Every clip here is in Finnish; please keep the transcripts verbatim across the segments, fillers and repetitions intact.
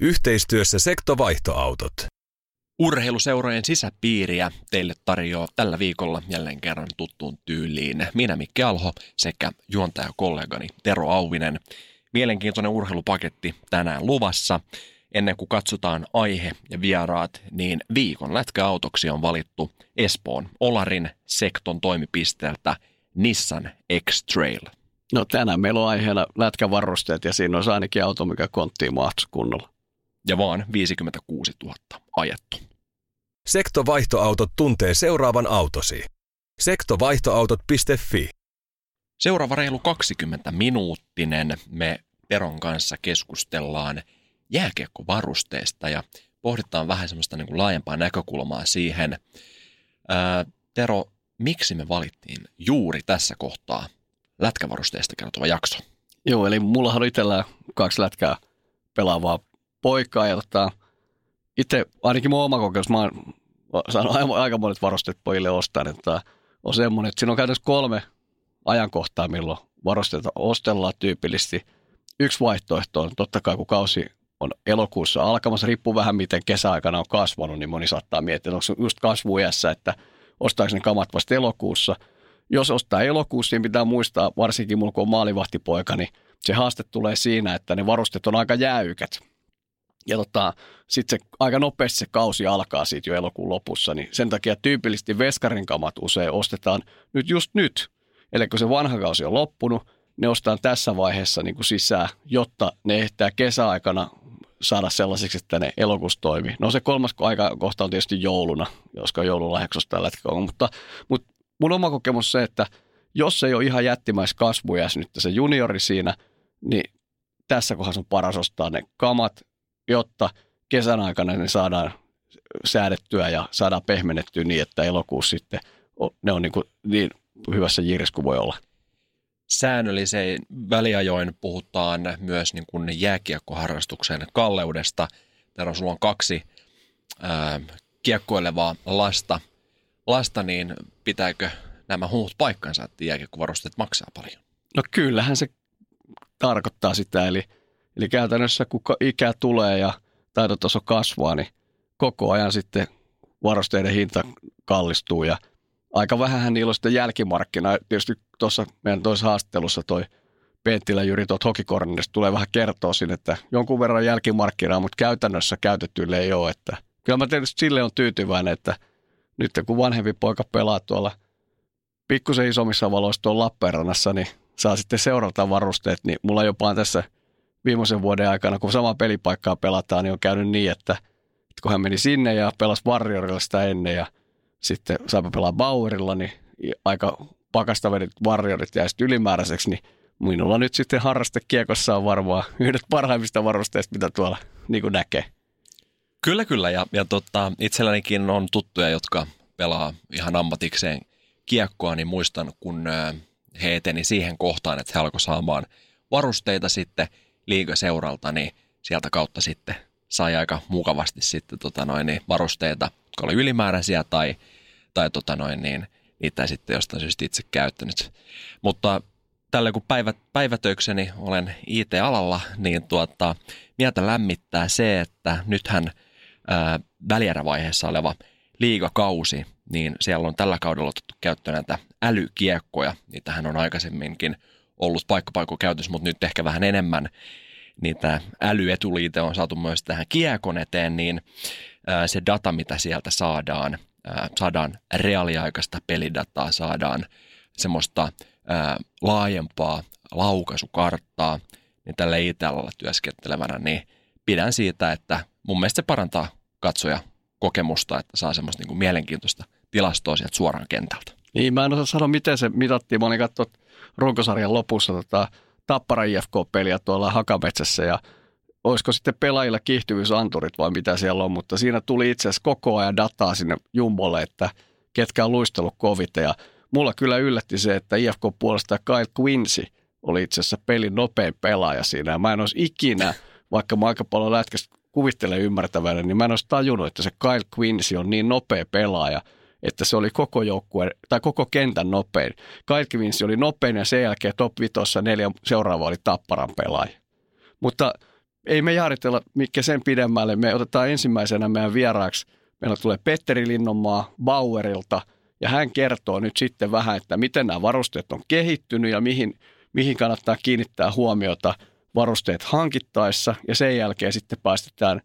Yhteistyössä Sektovaihtoautot. Urheiluseurojen sisäpiiriä teille tarjoaa tällä viikolla jälleen kerran tuttuun tyyliin minä Mikki Alho sekä juontajakollegani Tero Auvinen. Mielenkiintoinen urheilupaketti tänään luvassa. Ennen kuin katsotaan aihe ja vieraat, niin viikon lätkäautoksi on valittu Espoon Olarin Sekton toimipisteeltä Nissan X-Trail. No tänään meillä on aiheena lätkävarusteet ja siinä on ainakin auto, mikä konttiin mahtuisi kunnolla. Ja vaan viisikymmentäkuusituhatta ajettu. Sektovaihtoautot tuntee seuraavan autosi. sektovaihtoautot piste fi. Seuraava reilu kaksikymmentäminuuttinen me Teron kanssa keskustellaan jääkiekkovarusteista ja pohditaan vähän semmoista niin kuin laajempaa näkökulmaa siihen. Ää, Tero, miksi me valittiin juuri tässä kohtaa lätkävarusteista kertova jakso? Joo, eli mullahan oli itsellään kaksi lätkää pelaavaa poikaa ja tota, itse ainakin mun oma kokemus, mä oon saanut aika monet varusteet pojille ostaa, niin tota, on semmoinen, että siinä on käytännössä kolme ajankohtaa, milloin varusteita ostellaan tyypillisesti. Yksi vaihtoehto on totta kai, kun kausi on elokuussa alkamassa, riippuu vähän miten kesäaikana on kasvanut, niin moni saattaa miettiä, onko se just kasvuiässä, että ostaako ne kamat vasta elokuussa. Jos ostaa elokuussa, niin pitää muistaa, varsinkin mulla kun on maalivahtipoika, niin se haaste tulee siinä, että ne varusteet on aika jäykät. Ja tota, sitten aika nopeasti se kausi alkaa siitä jo elokuun lopussa, niin sen takia tyypillisesti veskarin kamat usein ostetaan nyt just nyt. Eli kun se vanha kausi on loppunut, ne ostetaan tässä vaiheessa niin kuin sisään, jotta ne ehtää kesäaikana saada sellaiseksi, että ne elokuussa toimii. No se kolmas aikakohta on tietysti jouluna, koska joululahjaksossa tällä hetkellä, mutta, mutta mun oma kokemus se, että jos ei ole ihan jättimäis kasvujäs nyt se juniori siinä, niin tässä kohdassa on paras ostaa ne kamat, jotta kesän aikana ne saadaan säädettyä ja saadaan pehmennettyä niin, että elokuussa sitten ne on niin, kuin niin hyvässä jiirissä kuin voi olla. Säännöllisein väliajoin puhutaan myös niin kuin jääkiekkoharrastuksen kalleudesta. Täällä on, sulla on kaksi ää, kiekkoilevaa lasta. Lasta, niin pitääkö nämä huut paikkansa, että jääkiekkovarusteet maksaa paljon? No kyllähän se tarkoittaa sitä, eli, eli käytännössä kun ikä tulee ja taitotaso kasvaa, niin koko ajan sitten varusteiden hinta kallistuu ja aika vähänhän niillä on sitten jälkimarkkina. Tietysti tuossa meidän toisessa haastattelussa toi Penttilä Jyri tuolta Hoki-Cornerista tulee vähän kertoa sinne, että jonkun verran jälkimarkkinaa, mutta käytännössä käytettyille ei ole. Että kyllä mä tietysti sille on tyytyväinen, että nyt kun vanhempi poika pelaa tuolla pikkusen isommissa valoissa tuolla Lappeenrannassa, niin saa sitten seurata varusteet. Niin mulla jopa tässä viimeisen vuoden aikana, kun samaa pelipaikkaa pelataan, niin on käynyt niin, että, että kun hän meni sinne ja pelasi Warriorilla sitä ennen ja sitten saipa pelaa Bauerilla, niin aika pakasta vedet Warriorit jäi sitten ylimääräiseksi, niin minulla nyt sitten harrastekiekossa on varmaan yhdet parhaimmista varusteista, mitä tuolla niin kuin näkee. Kyllä, kyllä. Ja, ja tota, itsellänikin on tuttuja, jotka pelaa ihan ammatikseen kiekkoa, niin muistan, kun he eteni siihen kohtaan, että he alkoi saamaan varusteita sitten liigaseuralta, niin sieltä kautta sitten sai aika mukavasti sitten tota noin, niin varusteita, jotka oli ylimääräisiä tai, tai tota noin, niin niitä ei sitten jostain syystä itse käyttänyt. Mutta tällä kun päivä, päivätökseni olen I T-alalla, niin tuota, mieltä lämmittää se, että nythän ää, välierävaiheessa oleva liigakausi, niin siellä on tällä kaudella otettu käyttöön näitä älykiekkoja. Niitähän on aikaisemminkin ollut paikkapaikoin käytössä, mutta nyt ehkä vähän enemmän. Niitä älyetuliite on saatu myös tähän kiekon eteen, niin se data, mitä sieltä saadaan, saadaan reaaliaikaista pelidataa, saadaan semmoista laajempaa laukaisukarttaa, niin tällä I T-alalla työskentelevänä, niin pidän siitä, että mun mielestä se parantaa katsoja kokemusta, että saa semmoista niin kuin mielenkiintoista tilastoa sieltä suoraan kentältä. Niin, mä en osaa sanoa, miten se mitattiin. Mä olin katsonut runkosarjan lopussa tota Tappara I F K-peliä tuolla Hakametsässä ja olisiko sitten pelaajilla kiihtyvyysanturit vai mitä siellä on, mutta siinä tuli itse asiassa koko ajan dataa sinne Jumbolle, että ketkä on luistellut kovita. Ja mulla kyllä yllätti se, että I F K puolesta Kyle Quincy oli itse asiassa pelin nopein pelaaja siinä. Ja mä en olisi ikinä, vaikka mä aika paljon lätkästä kuvittelen ymmärtävänä, niin mä en olisi tajunnut, että se Kyle Quincy on niin nopea pelaaja, että se oli koko joukkue, tai koko kentän nopein. Kyle Quincy oli nopein ja sen jälkeen top vitossa neljä seuraava oli Tapparan pelaaja. Mutta ei me jaaritella mikä sen pidemmälle. Me otetaan ensimmäisenä meidän vieraaksi. Meillä tulee Petteri Linnanmaa Bauerilta ja hän kertoo nyt sitten vähän, että miten nämä varusteet on kehittynyt ja mihin, mihin kannattaa kiinnittää huomiota varusteet hankittaessa. Ja sen jälkeen sitten päästetään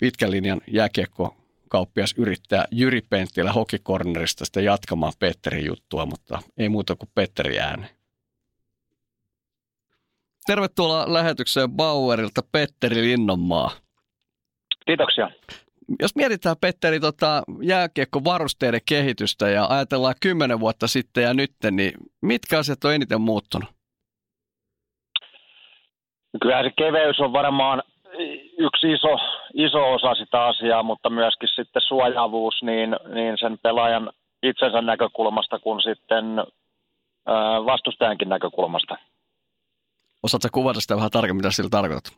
pitkän linjan jääkiekkokauppias yrittää Jyri Penttilä Hoki-Cornerista sitten jatkamaan Petterin juttua, mutta ei muuta kuin Petteri ääneen. Tervetuloa lähetykseen Bauerilta, Petteri Linnanmaa. Kiitoksia. Jos mietitään, Petteri, tota jääkiekkovarusteiden kehitystä ja ajatellaan kymmenen vuotta sitten ja nyt, niin mitkä asiat on eniten muuttunut? Kyllähän se keveys on varmaan yksi iso, iso osa sitä asiaa, mutta myöskin sitten suojaavuus niin, niin sen pelaajan itsensä näkökulmasta kuin sitten vastustajankin näkökulmasta. Osaatko kuvata sitä vähän tarkemmin, mitä sillä tarkoitat?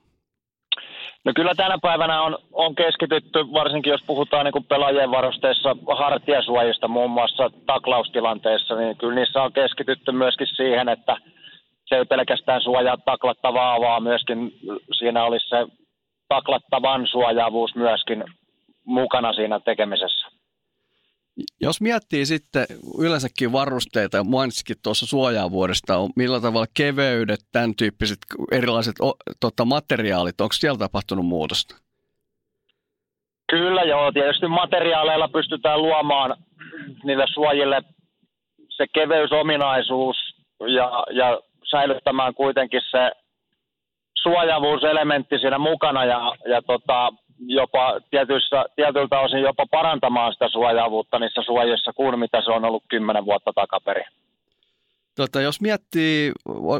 No kyllä tänä päivänä on, on keskitytty, varsinkin jos puhutaan niin kuin pelaajien varusteissa, hartiasuojista muun muassa taklaustilanteissa, niin kyllä niissä on keskitytty myöskin siihen, että se ei pelkästään suojaa taklattavaa, vaan myöskin siinä olisi se taklattavan suojaavuus myöskin mukana siinä tekemisessä. Jos miettii sitten yleensäkin varusteita ja mainitsikin tuossa suojaavuudesta, millä tavalla keveydet, tämän tyyppiset erilaiset tota, materiaalit, onko siellä tapahtunut muutosta? Kyllä joo, tietysti materiaaleilla pystytään luomaan niille suojille se keveysominaisuus ja, ja säilyttämään kuitenkin se suojaavuuselementti siinä mukana ja, ja tota, jopa tietyissä, tietyltä osin jopa parantamaan sitä suojaavuutta niissä suojissa kuin mitä se on ollut kymmenen vuotta takaperin. Tota, jos miettii,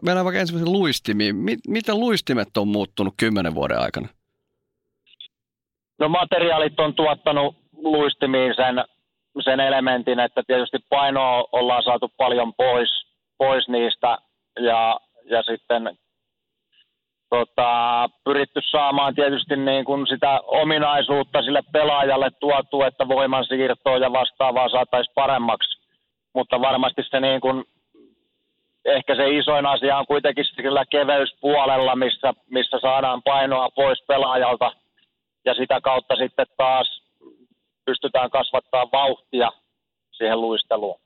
mennään vaikka ensimmäisen luistimiin. Miten luistimet on muuttunut kymmenen vuoden aikana? No materiaalit on tuottanut luistimiin sen, sen elementin, että tietysti painoa ollaan saatu paljon pois, pois niistä ja, ja sitten Tota, pyritty saamaan tietysti niin kuin sitä ominaisuutta sille pelaajalle tuotu, että voimansiirtoa ja vastaavaa saataisiin paremmaksi. Mutta varmasti se niin kuin, ehkä se isoin asia on kuitenkin sillä keveyspuolella, missä, missä saadaan painoa pois pelaajalta. Ja sitä kautta sitten taas pystytään kasvattaa vauhtia siihen luisteluun.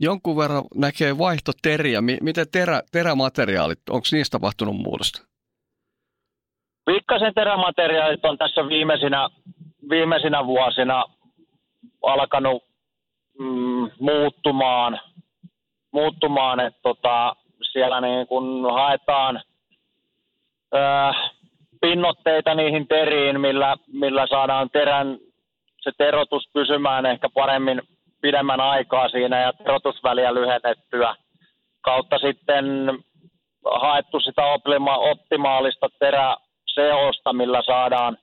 Jonkun verran näkee vaihtoteriä. Miten terä, terämateriaalit, onko niistä tapahtunut muutosta? Pikkasen terämateriaalit on tässä viimeisinä, viimeisinä vuosina alkanut mm, muuttumaan, muuttumaan että tota, siellä niin kun haetaan ö, pinnotteita niihin teriin, millä, millä saadaan terän se terotus pysymään ehkä paremmin pidemmän aikaa siinä ja terotusväliä lyhennettyä kautta sitten haettu sitä optima- optimaalista terää, seosta, millä saadaan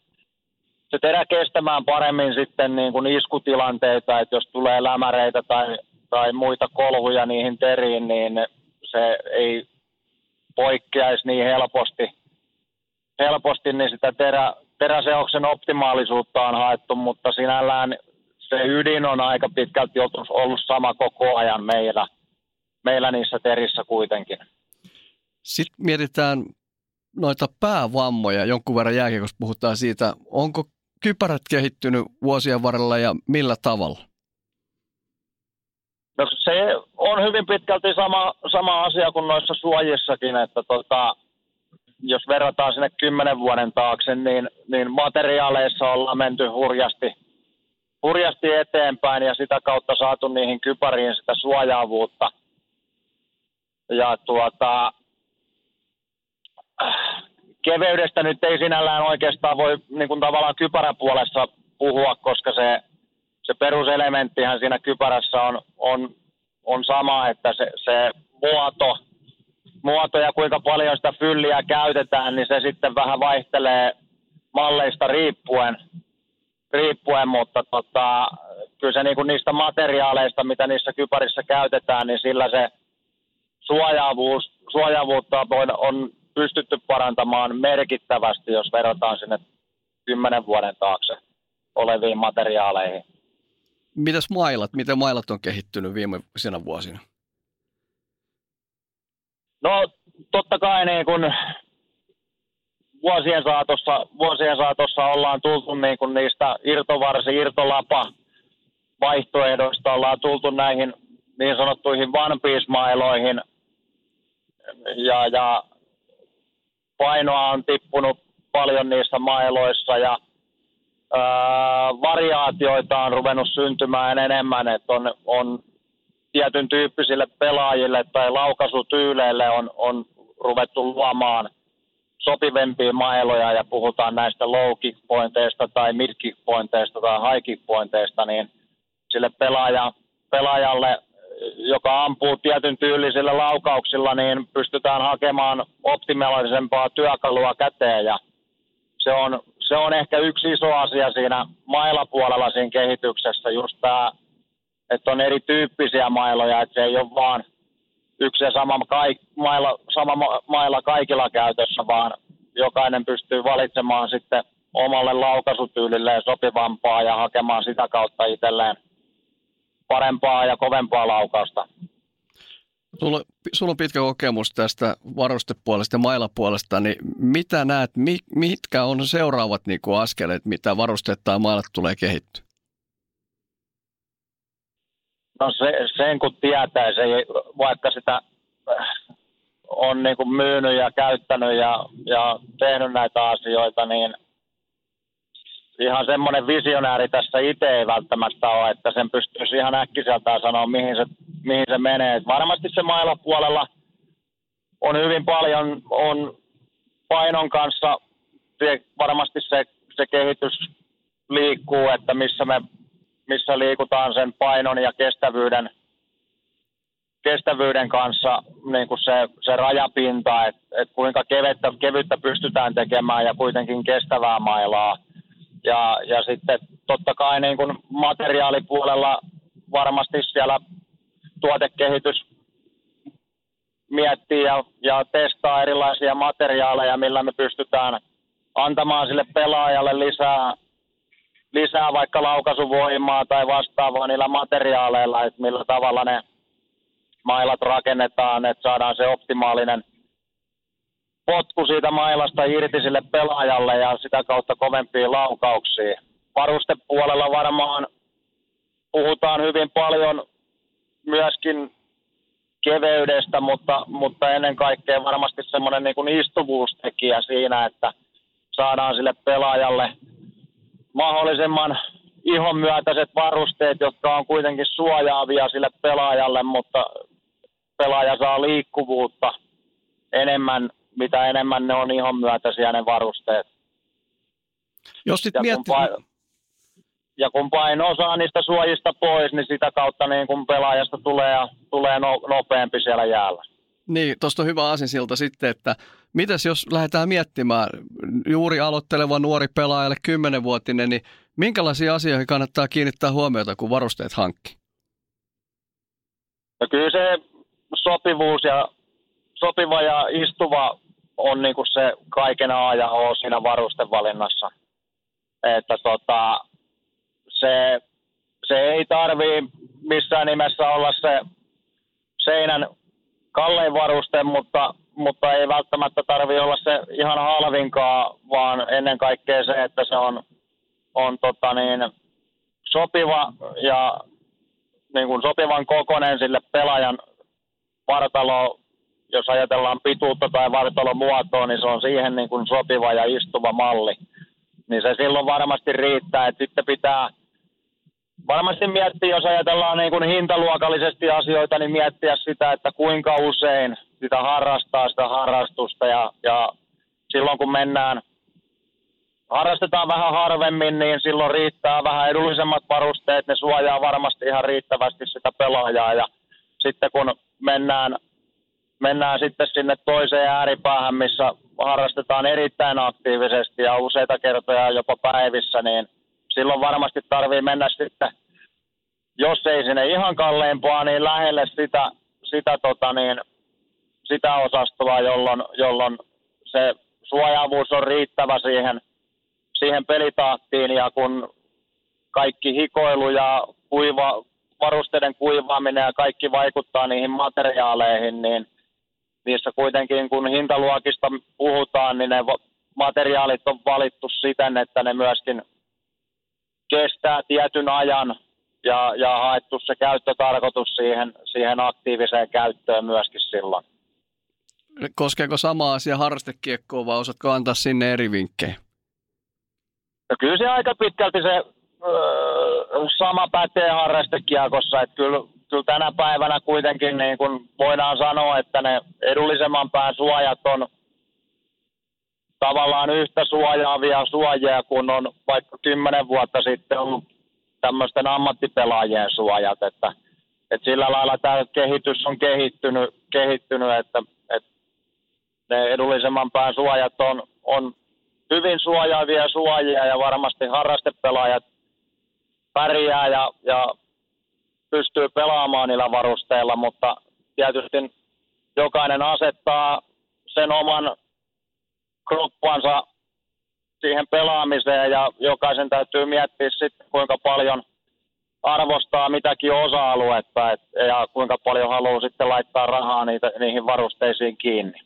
se terä kestämään paremmin sitten niin kuin iskutilanteita, että jos tulee lämäreitä tai, tai muita kolhuja niihin teriin, niin se ei poikkeaisi niin helposti, helposti niin sitä terä, teräseoksen optimaalisuutta on haettu, mutta sinällään se ydin on aika pitkälti ollut sama koko ajan meillä, meillä niissä terissä kuitenkin. Sitten mietitään noita päävammoja, jonkun verran jälkeen, kun puhutaan siitä, onko kypärät kehittynyt vuosien varrella ja millä tavalla? No se on hyvin pitkälti sama, sama asia kuin noissa suojissakin, että tota, jos verrataan sinne kymmenen vuoden taakse, niin, niin materiaaleissa ollaan menty hurjasti, hurjasti eteenpäin ja sitä kautta saatu niihin kypäriin sitä suojaavuutta. Ja tuota keveydestä nyt ei sinällään oikeastaan voi niin kuin tavallaan kypäräpuolessa puhua, koska se, se peruselementtihän siinä kypärässä on, on, on sama, että se, se muoto, muoto ja kuinka paljon sitä fylliä käytetään, niin se sitten vähän vaihtelee malleista riippuen, riippuen mutta tota, kyllä se niinku niistä materiaaleista, mitä niissä kypärissä käytetään, niin sillä se suojaavuus, suojaavuutta on pystytty parantamaan merkittävästi, jos verrataan sinne kymmenen vuoden taakse oleviin materiaaleihin. Mitäs mailat? Miten mailat on kehittynyt viimeisinä vuosina? No totta kai niin kun vuosien saatossa, vuosien saatossa ollaan tultu niin kun niistä irtovarsi, irtolapa vaihtoehdoista, ollaan tultu näihin niin sanottuihin one piece mailoihin ja, ja painoa on tippunut paljon niissä mailoissa ja öö, variaatioita on ruvennut syntymään enemmän, että on, on tietyn tyyppisille pelaajille tai laukaisutyyleille on, on ruvettu luomaan sopivempia mailoja ja puhutaan näistä low kick pointeista tai mid kick pointeista tai high kick pointeista, niin sille pelaaja, pelaajalle, joka ampuu tietyn tyylisillä laukauksilla, niin pystytään hakemaan optimaalisempaa työkalua käteen ja se on, se on ehkä yksi iso asia siinä mailapuolella siinä kehityksessä, just tämä, että on erityyppisiä mailoja, että se ei ole vaan yksi ja sama, kaik, maila, sama maila kaikilla käytössä, vaan jokainen pystyy valitsemaan sitten omalle laukaisutyylilleen sopivampaa ja hakemaan sitä kautta itselleen parempaa ja kovempaa laukausta. Sulla on pitkä kokemus tästä varustepuolesta ja mailapuolesta, niin mitä näet, mitkä on seuraavat niin kuin askeleet, mitä varusteet tai mailat tulee kehittyä? No se, sen kun tietää, se, vaikka sitä on niin kuin myynyt ja käyttänyt ja, ja tehnyt näitä asioita, niin ihan semmoinen visionääri tässä itse ei välttämättä ole, että sen pystyisi ihan äkkiseltään sanoa, mihin se, mihin se menee. Varmasti se mailapuolella on hyvin paljon on painon kanssa, varmasti se, se kehitys liikkuu, että missä me missä liikutaan sen painon ja kestävyyden, kestävyyden kanssa niin kuin se, se rajapinta, että et kuinka kevettä, kevyttä pystytään tekemään ja kuitenkin kestävää mailaa. Ja, ja sitten totta kai niin kuin materiaalipuolella varmasti siellä tuotekehitys miettii ja, ja testaa erilaisia materiaaleja, millä me pystytään antamaan sille pelaajalle lisää, lisää vaikka laukaisuvoimaa tai vastaavaa niillä materiaaleilla, että millä tavalla ne mailat rakennetaan, että saadaan se optimaalinen potku siitä mailasta irti sille pelaajalle ja sitä kautta kovempiin laukauksiin. Varustepuolella varmaan puhutaan hyvin paljon myöskin keveydestä, mutta, mutta ennen kaikkea varmasti semmoinen niin kuin istuvuustekijä siinä, että saadaan sille pelaajalle mahdollisimman ihonmyötäiset varusteet, jotka on kuitenkin suojaavia sille pelaajalle, mutta pelaaja saa liikkuvuutta enemmän, mitä enemmän ne on ihonmyötäisiä ne varusteet. Jos sit ja, kun miettii... paino, ja kun paino saa niistä suojista pois, niin sitä kautta niin kun pelaajasta tulee, tulee no, nopeampi siellä jäällä. Niin, tuosta on hyvä aasinsilta sitten, että mitäs jos lähdetään miettimään juuri aloitteleva nuori pelaajalle kymmenvuotinen, niin minkälaisia asioihin kannattaa kiinnittää huomiota, kun varusteet hankkii? No kyllä se sopivuus ja sopiva ja istuva on niin kuin se kaiken A ja O siinä varustevalinnassa. Että tota, se, se ei tarvii missään nimessä olla se seinän kallein varuste, mutta, mutta ei välttämättä tarvitse olla se ihan halvinkaa, vaan ennen kaikkea se, että se on, on tota niin, sopiva ja niin kuin sopivan kokoinen sille pelaajan vartalo. Jos ajatellaan pituutta tai vartalomuotoa, niin se on siihen niin kuin sopiva ja istuva malli. Niin se silloin varmasti riittää, että sitten pitää... Varmasti miettiä, jos ajatellaan niin kuin hintaluokallisesti asioita, niin miettiä sitä, että kuinka usein sitä harrastaa sitä harrastusta. Ja, ja silloin kun mennään, harrastetaan vähän harvemmin, niin silloin riittää vähän edullisemmat varusteet. Ne suojaa varmasti ihan riittävästi sitä pelaajaa. Ja sitten kun mennään, mennään sitten sinne toiseen ääripäähän, missä harrastetaan erittäin aktiivisesti ja useita kertoja jopa päivissä, niin silloin varmasti tarvii mennä sitten, jos ei sinne ihan kalleimpaa, niin lähelle sitä, sitä, tota niin, sitä osastoa, jolloin, jolloin se suojaavuus on riittävä siihen, siihen pelitahtiin, ja kun kaikki hikoilu ja kuiva, varusteiden kuivaaminen ja kaikki vaikuttaa niihin materiaaleihin, niin niissä kuitenkin, kun hintaluokista puhutaan, niin ne materiaalit on valittu siten, että ne myöskin kestää tietyn ajan ja, ja haettu se käyttötarkoitus siihen, siihen aktiiviseen käyttöön myöskin silloin. Koskeeko sama asia harrastekiekkoa, vai osaatko antaa sinne eri vinkkejä? No kyllä se aika pitkälti se öö, sama pätee harrastekiekossa, että kyllä, kyllä tänä päivänä kuitenkin niin kun voidaan sanoa, että ne edullisemman pään suojat on tavallaan yhtä suojaavia suojia kuin on vaikka kymmenen vuotta sitten ollut tämmöisten ammattipelaajien suojat, että, että sillä lailla tämä kehitys on kehittynyt, kehittynyt että, että ne edullisemman pään suojat on, on hyvin suojaavia suojia, ja varmasti harrastepelaajat pärjää ja, ja pystyy pelaamaan niillä varusteilla, mutta tietysti jokainen asettaa sen oman kroppansa siihen pelaamiseen, ja jokaisen täytyy miettiä sitten, kuinka paljon arvostaa mitäkin osa-aluetta et, ja kuinka paljon haluaa sitten laittaa rahaa niitä, niihin varusteisiin kiinni.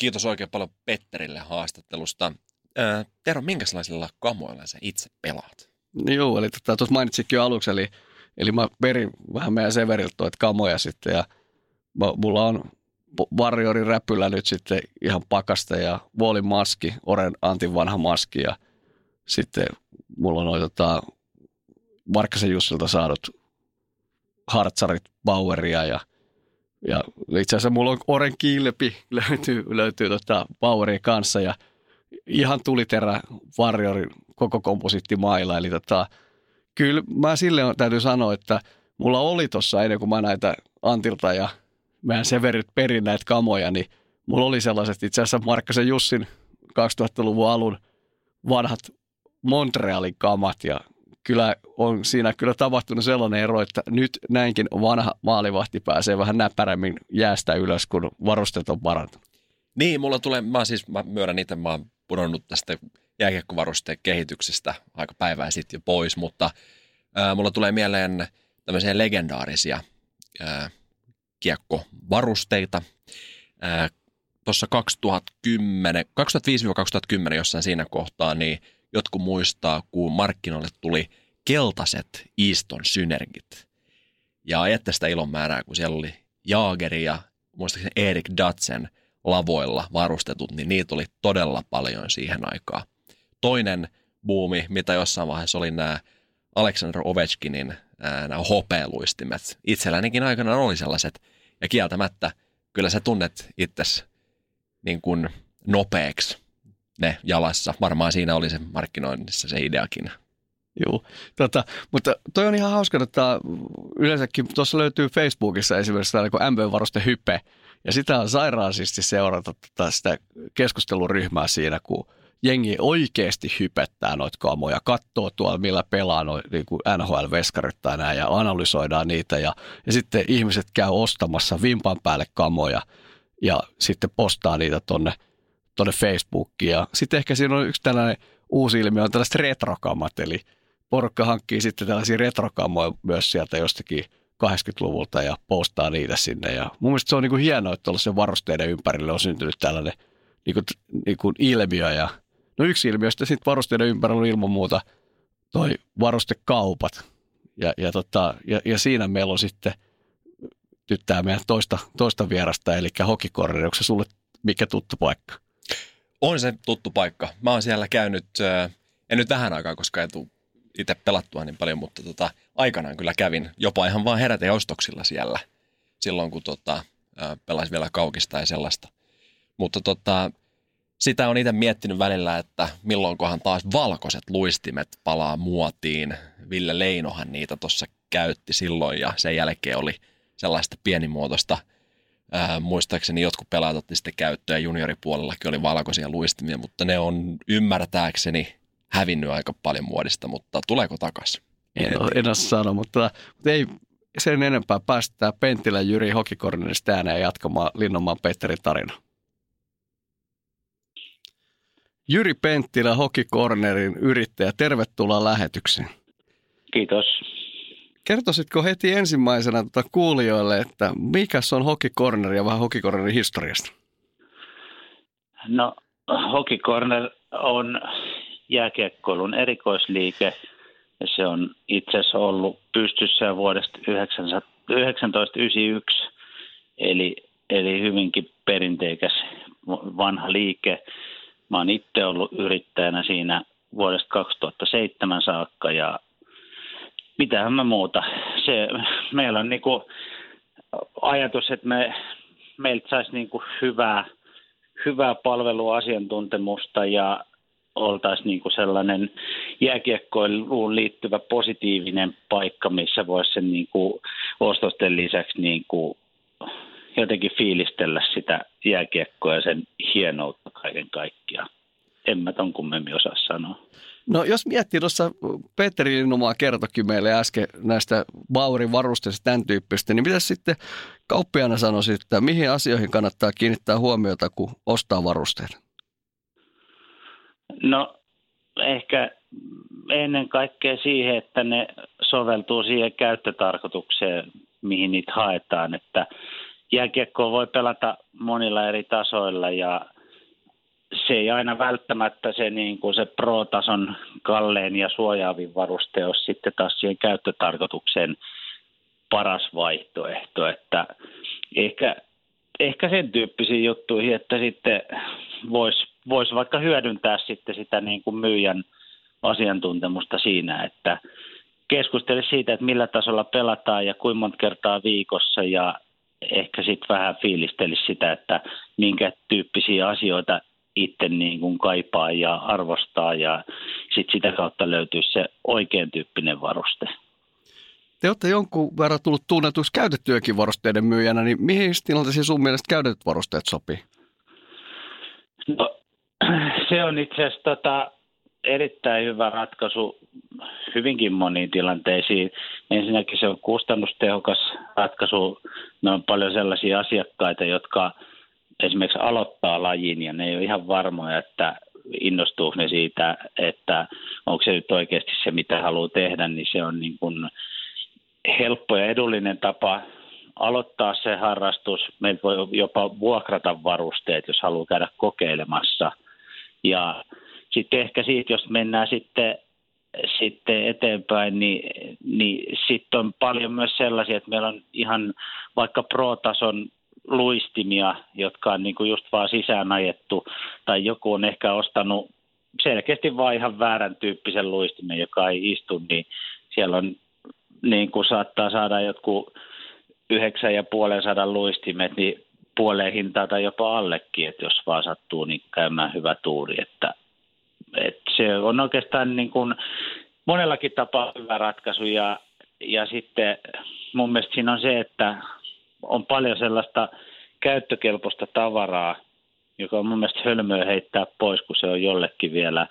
Kiitos oikein paljon Petterille haastattelusta. Ää, Tero, minkälaisilla kamoilla sä itse pelaat? Joo, eli tuossa tota, mainitsitkin jo aluksi, eli, eli mä perin vähän meidän Severiltä toit kamoja sitten, ja mä, mulla on Warriorin räpylä nyt sitten ihan pakasta, ja Wallin maski, Oren Antin vanha maski, ja sitten mulla on noin tota, Markkasen Jussilta saadut hartsarit Baueria, ja Ja itse asiassa mulla on Oren kilpi, löytyy, löytyy tota Bauerin kanssa, ja ihan tuliterä Warriorin koko komposiittimailla. Eli tota, kyllä mä silleen täytyy sanoa, että mulla oli tossa ennen kuin mä näitä Antilta ja mehän Severit perin näitä kamoja, niin mulla oli sellaiset itse asiassa Markkasen Jussin kaksituhattaluvun alun vanhat Montrealin kamat, ja kyllä on siinä kyllä tapahtunut sellainen ero, että nyt näinkin vanha maalivahti pääsee vähän näppärämmin jäästä ylös, kun varusteet on parantunut. Niin, mulla tulee, mä siis mä myönnän itse, mä oon pudonnut tästä jääkiekkovarusteen kehityksestä aika päivää sitten jo pois, mutta ää, mulla tulee mieleen tämmöisiä legendaarisia ää, kiekkovarusteita. Ää, tuossa kaksituhattakymmenen, kaksituhattaviisi-kaksituhattakymmenen jossain siinä kohtaa, niin jotkut muistaa, kun markkinoille tuli keltaiset Easton Synergyt. Ja ajatte sitä ilon määrää, kun siellä oli Jaageri ja muistaakseni Erik Dotsen lavoilla varustetut, niin niitä oli todella paljon siihen aikaan. Toinen buumi, mitä jossain vaiheessa oli nämä Aleksander Ovetškinin ää, nämä hopealuistimet. Itsellänikin aikanaan oli sellaiset. Ja kieltämättä kyllä sä tunnet itsesi niin kuin nopeaksi ne jalassa. Varmaan siinä oli se markkinoinnissa se ideakin. Joo, tota, mutta toi on ihan hauska, että yleensäkin tuossa löytyy Facebookissa esimerkiksi tällainen M B-varuste hype, ja sitä on sairaasisti seurata tota, sitä keskusteluryhmää siinä, kun jengi oikeasti hypettää noita kamoja, katsoo tuolla, millä pelaa noita niin kuin N H L-veskarit tai näin, ja analysoidaan niitä, ja, ja sitten ihmiset käy ostamassa vimpan päälle kamoja, ja sitten postaa niitä tonne tuonne Facebookiin. Ja sitten ehkä siinä on yksi tällainen uusi ilmiö, on tällaiset retrokamat, eli porukka hankkii sitten tällaisia retrokamoja myös sieltä jostakin kahdeksankymmentäluvulta ja postaa niitä sinne. Ja mun mielestä se on niin kuin hienoa, että tuollaisen varusteiden ympärille on syntynyt tällainen niin kuin, niin kuin ilmiö. Ja, no yksi ilmiö sitten sit varusteiden ympärillä on ilman muuta toi varustekaupat. Ja, ja, tota, ja, ja siinä meillä on sitten tyttää meidän toista, toista vierasta, eli Hoki-Corner. Onko se sulle mikä tuttu paikka? On se tuttu paikka. Mä oon siellä käynyt, en nyt vähän aikaa, koska ei tule itse pelattua niin paljon, mutta tota, aikanaan kyllä kävin jopa ihan vaan heräteostoksilla siellä, silloin kun tota, pelasin vielä kaukista ja sellaista. Mutta tota, sitä on itse miettinyt välillä, että milloinkohan taas valkoiset luistimet palaa muotiin. Ville Leinohan niitä tuossa käytti silloin, ja sen jälkeen oli sellaista pienimuotoista Ää, muistaakseni jotkut pelaat otti sitten käyttöön ja junioripuolellakin oli valkoisia luistimia, mutta ne on ymmärtääkseni hävinnyt aika paljon muodista, mutta tuleeko takaisin? En, en ole sano, mutta, mutta ei sen enempää. Päästetään Penttilä Jyri Hoki-Cornerista ääneen jatkamaan Linnanmaan Petterin tarina. Jyri Penttilä, Hoki-Cornerin yrittäjä, tervetuloa lähetykseen. Kiitos. Kertoisitko heti ensimmäisenä tuota kuulijoille, että mikä on Hoki-Corner ja vähän Hoki-Cornerin historiasta? No, Hoki-Corner on jääkiekkoilun erikoisliike. Se on itse asiassa ollut pystyssä vuodesta tuhatyhdeksänsataayhdeksänkymmentäyksi, eli, eli hyvinkin perinteikäs vanha liike. Mä oon itse ollut yrittäjänä siinä vuodesta kaksituhattaseitsemän saakka ja mitähän mä muuta. Se, meillä on niinku ajatus, että me, meiltä saisi niinku hyvää, hyvää palvelua, asiantuntemusta ja oltaisiin niinku sellainen jääkiekkoiluun liittyvä positiivinen paikka, missä voisi sen niinku ostosten lisäksi niinku jotenkin fiilistellä sitä jääkiekkoa ja sen hienoutta kaiken kaikkiaan. En mä ton kummemmin osaa sanoa. No jos miettii, tuossa Petteri Linnanmaa kertokin meille äsken näistä Bauerin varusteista tämän tyyppistä, niin mitä sitten kauppiaana sanoisi, että mihin asioihin kannattaa kiinnittää huomiota, kun ostaa varusteita? No ehkä ennen kaikkea siihen, että ne soveltuu siihen käyttötarkoitukseen, mihin niitä haetaan, että jääkiekkoa voi pelata monilla eri tasoilla ja se ei aina välttämättä se, niin kuin se pro-tason kallein ja suojaavin varuste on sitten taas siihen käyttötarkoitukseen paras vaihtoehto. Että ehkä, ehkä sen tyyppisiin juttuihin, että sitten voisi vois vaikka hyödyntää sitten sitä niin kuin myyjän asiantuntemusta siinä, että keskustele siitä, että millä tasolla pelataan ja kuinka monta kertaa viikossa ja ehkä sitten vähän fiilistelisi sitä, että minkä tyyppisiä asioita itse niin kuin kaipaa ja arvostaa ja sitten sitä kautta löytyisi se oikean tyyppinen varuste. Te olette jonkun verran tullut tunnetuksi käytettyäkin varusteiden myyjänä, niin mihin tilanteisiin sun mielestä käytetyt varusteet sopii? No, se on itse asiassa tota, erittäin hyvä ratkaisu hyvinkin moniin tilanteisiin. Ensinnäkin se on kustannustehokas ratkaisu. Ne on paljon sellaisia asiakkaita, jotka esimerkiksi aloittaa lajin ja ne ei ole ihan varmoja, että innostuuko ne siitä, että onko se nyt oikeasti se, mitä haluaa tehdä, niin se on niin kuin helppo ja edullinen tapa aloittaa se harrastus. Meillä voi jopa vuokrata varusteet, jos haluaa käydä kokeilemassa. Ja sitten ehkä siitä, jos mennään sitten, sitten eteenpäin, niin, niin sitten on paljon myös sellaisia, että meillä on ihan vaikka pro-tason luistimia, jotka on niinku just vaan sisään ajettu, tai joku on ehkä ostanut selkeästi vaan ihan väärän tyyppisen luistimen, joka ei istu, niin siellä on, niin kuin saattaa saada jotkut yhdeksän ja puolen sadan luistimet, niin puoleen hintaa tai jopa allekin, että jos vaan sattuu, niin käymään hyvä tuuri, että Et se on oikeastaan niin kuin monellakin tapaa hyvä ratkaisu ja, ja sitten mun mielestä siinä on se, että on paljon sellaista käyttökelpoista tavaraa, joka on mun mielestä hölmöä heittää pois, kun se on jollekin vielä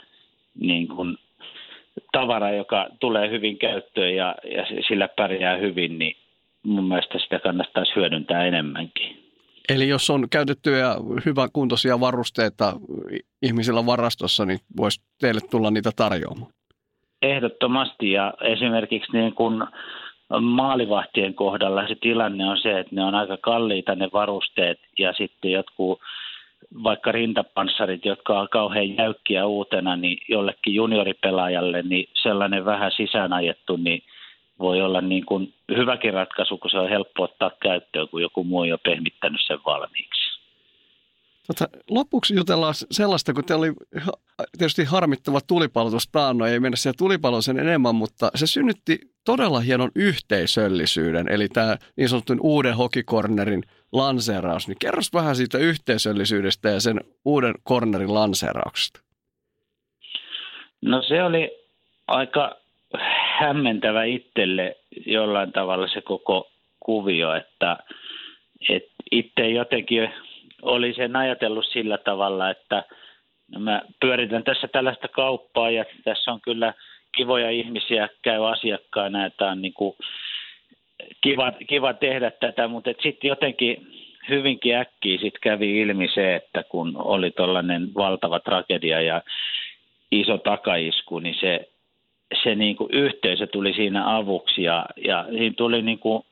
niin kuin tavara, joka tulee hyvin käyttöön ja, ja sillä pärjää hyvin, niin mun mielestä sitä kannattaisi hyödyntää enemmänkin. Eli jos on käytettyjä hyvänkuntoisia varusteita ihmisillä varastossa, niin voisi teille tulla niitä tarjoamaan? Ehdottomasti, ja esimerkiksi niin kun maalivahtien kohdalla se tilanne on se, että ne on aika kalliita ne varusteet ja sitten jotkut vaikka rintapanssarit, jotka on kauhean jäykkiä uutena, niin jollekin junioripelaajalle niin sellainen vähän sisäänajettu, niin voi olla niin kuin hyväkin ratkaisu, kun se on helppo ottaa käyttöön, kun joku muu ei ole pehmittänyt sen valmiiksi. Tota, lopuksi jutellaan sellaista, kun teillä oli tietysti harmittava tulipalotus taannoin, ei mennä siellä tulipaloon sen enemmän, mutta se synnytti todella hienon yhteisöllisyyden, eli tämä niin sanottu uuden Hoki-Cornerin lanseeraus. Niin kerros vähän siitä yhteisöllisyydestä ja sen uuden Cornerin lanseerauksesta. No se oli aika hämmentävä itselle jollain tavalla se koko kuvio, että, että itse jotenkin olin sen ajatellut sillä tavalla, että mä pyöritän tässä tällaista kauppaa ja tässä on kyllä kivoja ihmisiä, käy asiakkaana, että on niin kuin kiva, kiva tehdä tätä, mutta sitten jotenkin hyvinkin äkkiä sit kävi ilmi se, että kun oli tollainen valtava tragedia ja iso takaisku, niin se, se niin kuin yhteisö tuli siinä avuksi ja, ja siinä tuli niin kuin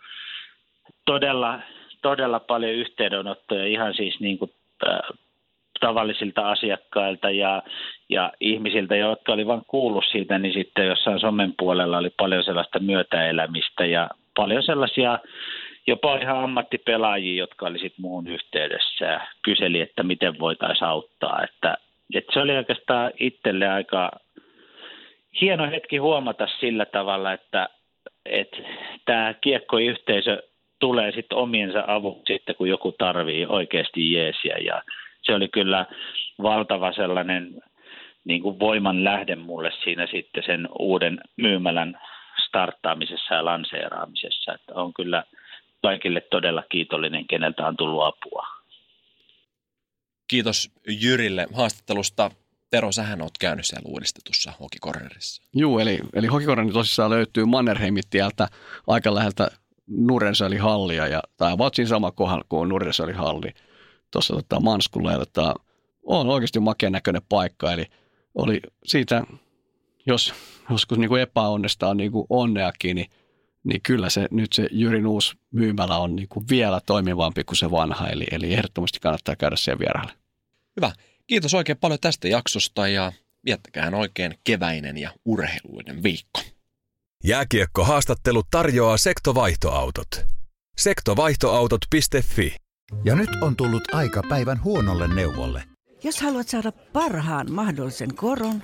todella, todella paljon yhteydenottoja ihan siis niin kuin tavallisilta asiakkailta ja, ja ihmisiltä, jotka oli vain kuullut siitä, niin sitten jossain somen puolella oli paljon sellaista myötäelämistä ja paljon sellaisia jopa ihan ammattipelaajia, jotka oli sitten muun yhteydessä ja kyseli, että miten voitaisiin auttaa. Että, että se oli oikeastaan itselle aika hieno hetki huomata sillä tavalla, että, että tämä kiekkoyhteisö tulee sitten omiensa avuksi, sitten, kun joku tarvii oikeasti jeesiä ja se oli kyllä valtava sellainen niin kuin voiman lähde mulle siinä sitten sen uuden myymälän starttaamisessa ja lanseeraamisessa. Että on kyllä kaikille todella kiitollinen, keneltä on tullut apua. Kiitos Jyrille haastattelusta. Tero, sähän oot käynyt siellä uudistetussa Hoki-Cornerissa. Juu, eli, eli Hoki-Corner tosissaan löytyy Mannerheimintieltä aika läheltä Nurensäli hallia ja tai ovat siinä sama kohdalla kuin Nurensäli halli. Tuossa tota, Manskulla ja tota, on oikeasti makean näköinen paikka, eli oli siitä, jos joskus niin kuin epäonnesta on niin kuin onneakin, niin, niin kyllä se nyt se Jyrin uusi myymälä on niin kuin vielä toimivampi kuin se vanha, eli, eli ehdottomasti kannattaa käydä siellä vieraille. Hyvä, kiitos oikein paljon tästä jaksosta ja viettäkää oikein keväinen ja urheiluinen viikko. Jääkiekkohaastattelut tarjoaa Sektovaihtoautot. sektovaihtoautot piste fi. Ja nyt on tullut aika päivän huonolle neuvolle. Jos haluat saada parhaan mahdollisen koron,